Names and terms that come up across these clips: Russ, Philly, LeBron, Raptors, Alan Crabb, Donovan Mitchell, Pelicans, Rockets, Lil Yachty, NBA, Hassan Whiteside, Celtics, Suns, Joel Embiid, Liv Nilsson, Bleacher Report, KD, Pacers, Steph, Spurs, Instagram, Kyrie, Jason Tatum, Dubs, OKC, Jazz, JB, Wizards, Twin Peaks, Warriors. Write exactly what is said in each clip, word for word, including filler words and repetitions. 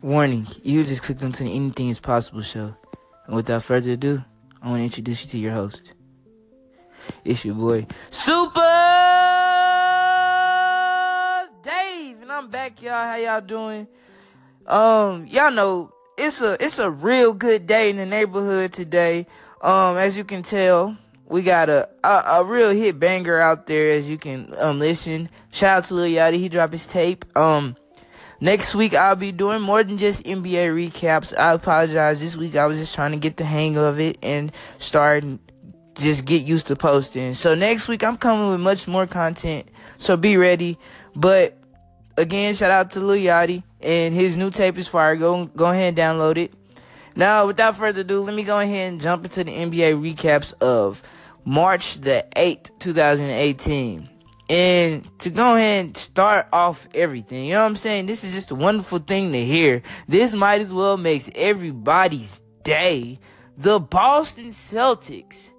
Warning, you just clicked onto the Anything Is Possible show. And without further ado, I want to introduce you to your host. It's your boy, Super Dave. And I'm back, y'all. How y'all doing? Um, y'all know, it's a it's a real good day in the neighborhood today. Um, as you can tell, we got a, a, a real hit banger out there, as you can um listen. Shout out to Lil Yachty. He dropped his tape. Um... Next week, I'll be doing more than just N B A recaps. I apologize. This week, I was just trying to get the hang of it and start and just get used to posting. So next week, I'm coming with much more content, so be ready. But, again, shout out to Lil Yachty, and his new tape is fire. Go, go ahead and download it. Now, without further ado, let me go ahead and jump into the N B A recaps of March the eighth, two thousand eighteen. And to go ahead and start off everything, you know what I'm saying? This is just a wonderful thing to hear. This might as well makes everybody's day. The Boston Celtics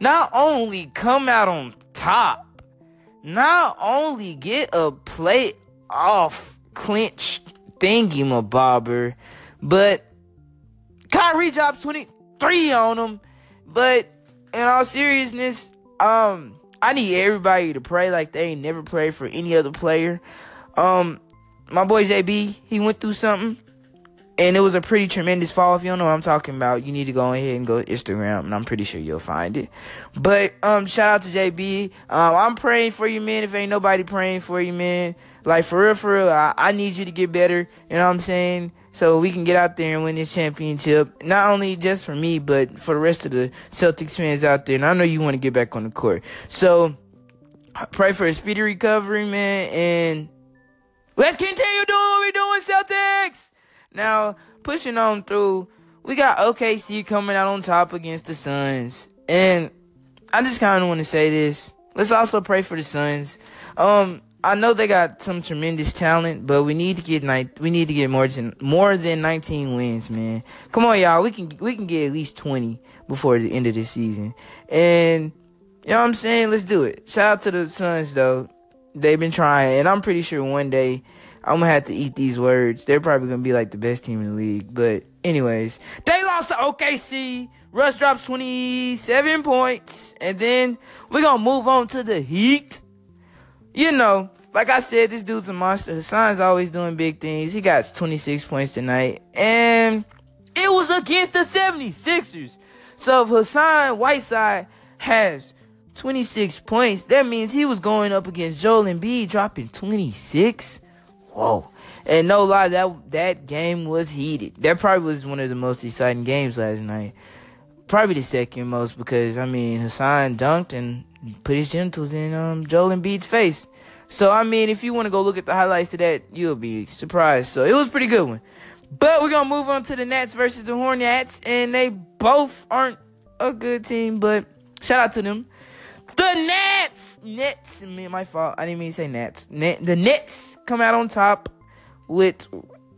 not only come out on top, not only get a playoff clinch thingy-mabobber, but Kyrie drops twenty-three on them. But in all seriousness, um... I need everybody to pray like they ain't never prayed for any other player. Um, my boy J B, he went through something, and it was a pretty tremendous fall. If you don't know what I'm talking about, you need to go ahead and go to Instagram, and I'm pretty sure you'll find it. But um, shout out to J B. Um, I'm praying for you, man. If ain't nobody praying for you, man, like for real, for real, I, I need you to get better. You know what I'm saying? So we can get out there and win this championship. Not only just for me, but for the rest of the Celtics fans out there. And I know you want to get back on the court. So pray for a speedy recovery, man. And let's continue doing what we're doing, Celtics. Now, pushing on through, we got O K C coming out on top against the Suns. And I just kind of want to say this. Let's also pray for the Suns. Um... I know they got some tremendous talent, but we need to get ni- we need to get more than more than nineteen wins, man. Come on, y'all. We can we can get at least twenty before the end of this season. And you know what I'm saying? Let's do it. Shout out to the Suns though. They've been trying, and I'm pretty sure one day I'm gonna have to eat these words. They're probably gonna be like the best team in the league. But anyways, they lost to O K C. Russ drops twenty-seven points, and then we're gonna move on to the Heat. You know, like I said, this dude's a monster. Hassan's always doing big things. He got twenty-six points tonight. And it was against the seventy-sixers. So if Hassan Whiteside has twenty-six points, that means he was going up against Joel Embiid, dropping twenty-six. Whoa. And no lie, that, that game was heated. That probably was one of the most exciting games last night. Probably the second most because, I mean, Hassan dunked and put his genitals in um Joel Embiid's face. So, I mean, if you want to go look at the highlights of that, you'll be surprised. So, it was a pretty good one. But we're going to move on to the Nets versus the Hornets. And they both aren't a good team, but shout out to them. The Nets! Nets. I mean, my fault. I didn't mean to say Nets. Net, the Nets come out on top with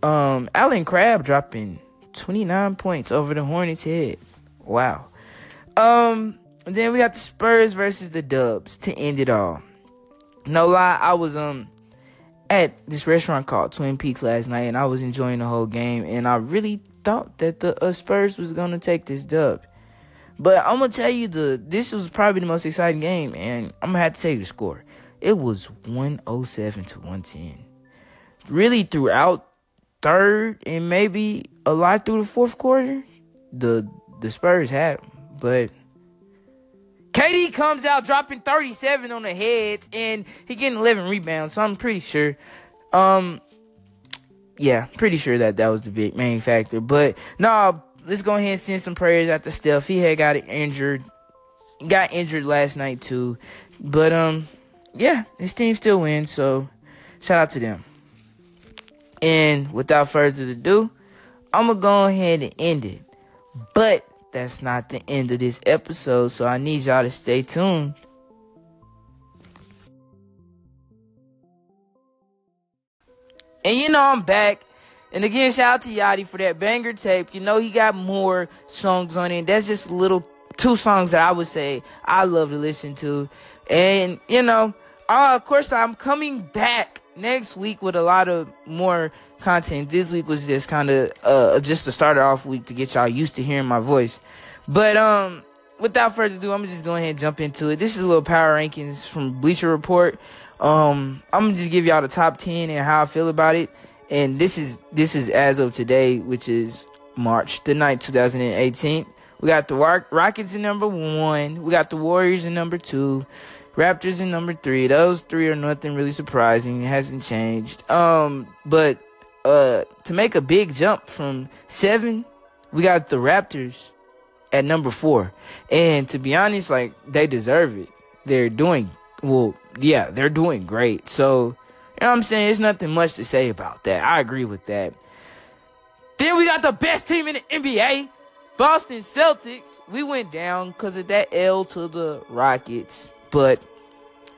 um Alan Crabb dropping twenty-nine points over the Hornets' head. Wow. Um... And then we got the Spurs versus the Dubs to end it all. No lie, I was um at this restaurant called Twin Peaks last night, and I was enjoying the whole game. And I really thought that the uh, Spurs was gonna take this dub, but I'm gonna tell you the this was probably the most exciting game, and I'm gonna have to tell you the score. It was one oh seven to one ten. Really, throughout third and maybe a lot through the fourth quarter, the the Spurs had them, but K D comes out dropping thirty-seven on the heads, and he getting eleven rebounds, so I'm pretty sure, um, yeah, pretty sure that that was the big main factor. But, nah, let's go ahead and send some prayers out to Steph. He had got injured, got injured last night, too. But, um, yeah, his team still wins, so shout out to them. And without further ado, I'm going to go ahead and end it. But that's not the end of this episode, so I need y'all to stay tuned. And you know I'm back. And again, shout out to Yachty for that banger tape. You know he got more songs on it. That's just little two songs that I would say I love to listen to. And, you know, uh, of course, I'm coming back next week with a lot of more content this week was just kind of uh, just a starter off week to get y'all used to hearing my voice. But um, without further ado, I'm just going to go ahead and jump into it. This is a little power rankings from Bleacher Report. Um, I'm going to just give y'all the top ten and how I feel about it. And this is this is as of today, which is March the ninth, two thousand eighteen. We got the Rockets in number one. We got the Warriors in number two. Raptors in number three. Those three are nothing really surprising. It hasn't changed. Um, but uh, to make a big jump from seven, we got the Raptors at number four. And to be honest, like, they deserve it. They're doing, well, yeah, they're doing great. So, you know what I'm saying? There's nothing much to say about that. I agree with that. Then we got the best team in the N B A, Boston Celtics. We went down because of that L to the Rockets. But,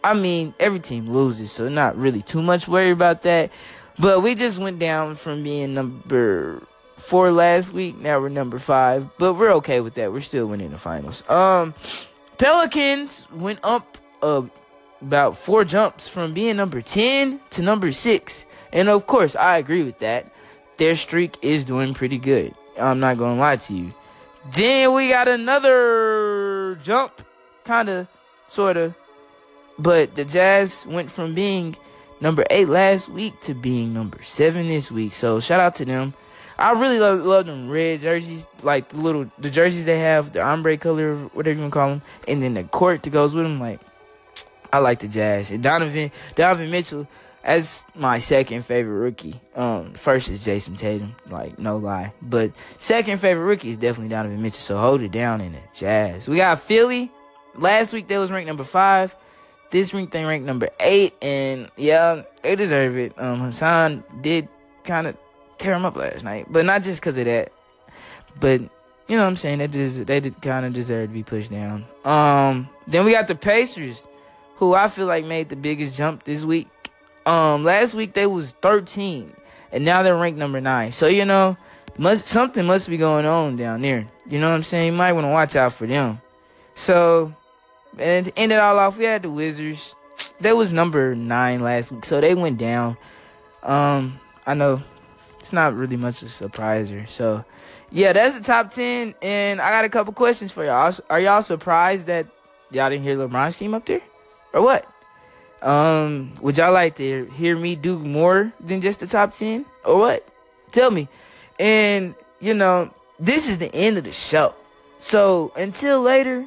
I mean, every team loses, so not really too much worry about that. But we just went down from being number four last week. Now we're number five. But we're okay with that. We're still winning the finals. Um, Pelicans went up a about four jumps from being number ten to number six. And of course, I agree with that. Their streak is doing pretty good. I'm not going to lie to you. Then we got another jump. Kind of, sort of. But the Jazz went from being number eight last week to being number seven this week. So shout out to them. I really love, love them red jerseys, like the little, the jerseys they have, the ombre color, whatever you want to call them. And then the court that goes with them, like, I like the Jazz. And Donovan, Donovan Mitchell as my second favorite rookie. Um, first is Jason Tatum, like, no lie. But second favorite rookie is definitely Donovan Mitchell, so hold it down in the Jazz. We got Philly. Last week, they was ranked number five. This week, they ranked number eight. And, yeah, they deserve it. Um, Hassan did kind of tear him up last night, but not just because of that. But, you know what I'm saying, they, des- they kind of deserve to be pushed down. Um, then we got the Pacers, who I feel like made the biggest jump this week. Um, last week they was thirteen, and now they're ranked number nine. So, you know, must, something must be going on down there. You know what I'm saying? You might want to watch out for them. So, and to end it all off, we had the Wizards. They was number nine last week, so they went down. Um, I know it's not really much of a surpriser. So, yeah, that's the top ten, and I got a couple questions for y'all. Are y'all surprised that y'all didn't hear LeBron's team up there? Or what? Um, would y'all like to hear me do more than just the top ten? Or what? Tell me. And, you know, this is the end of the show. So, until later,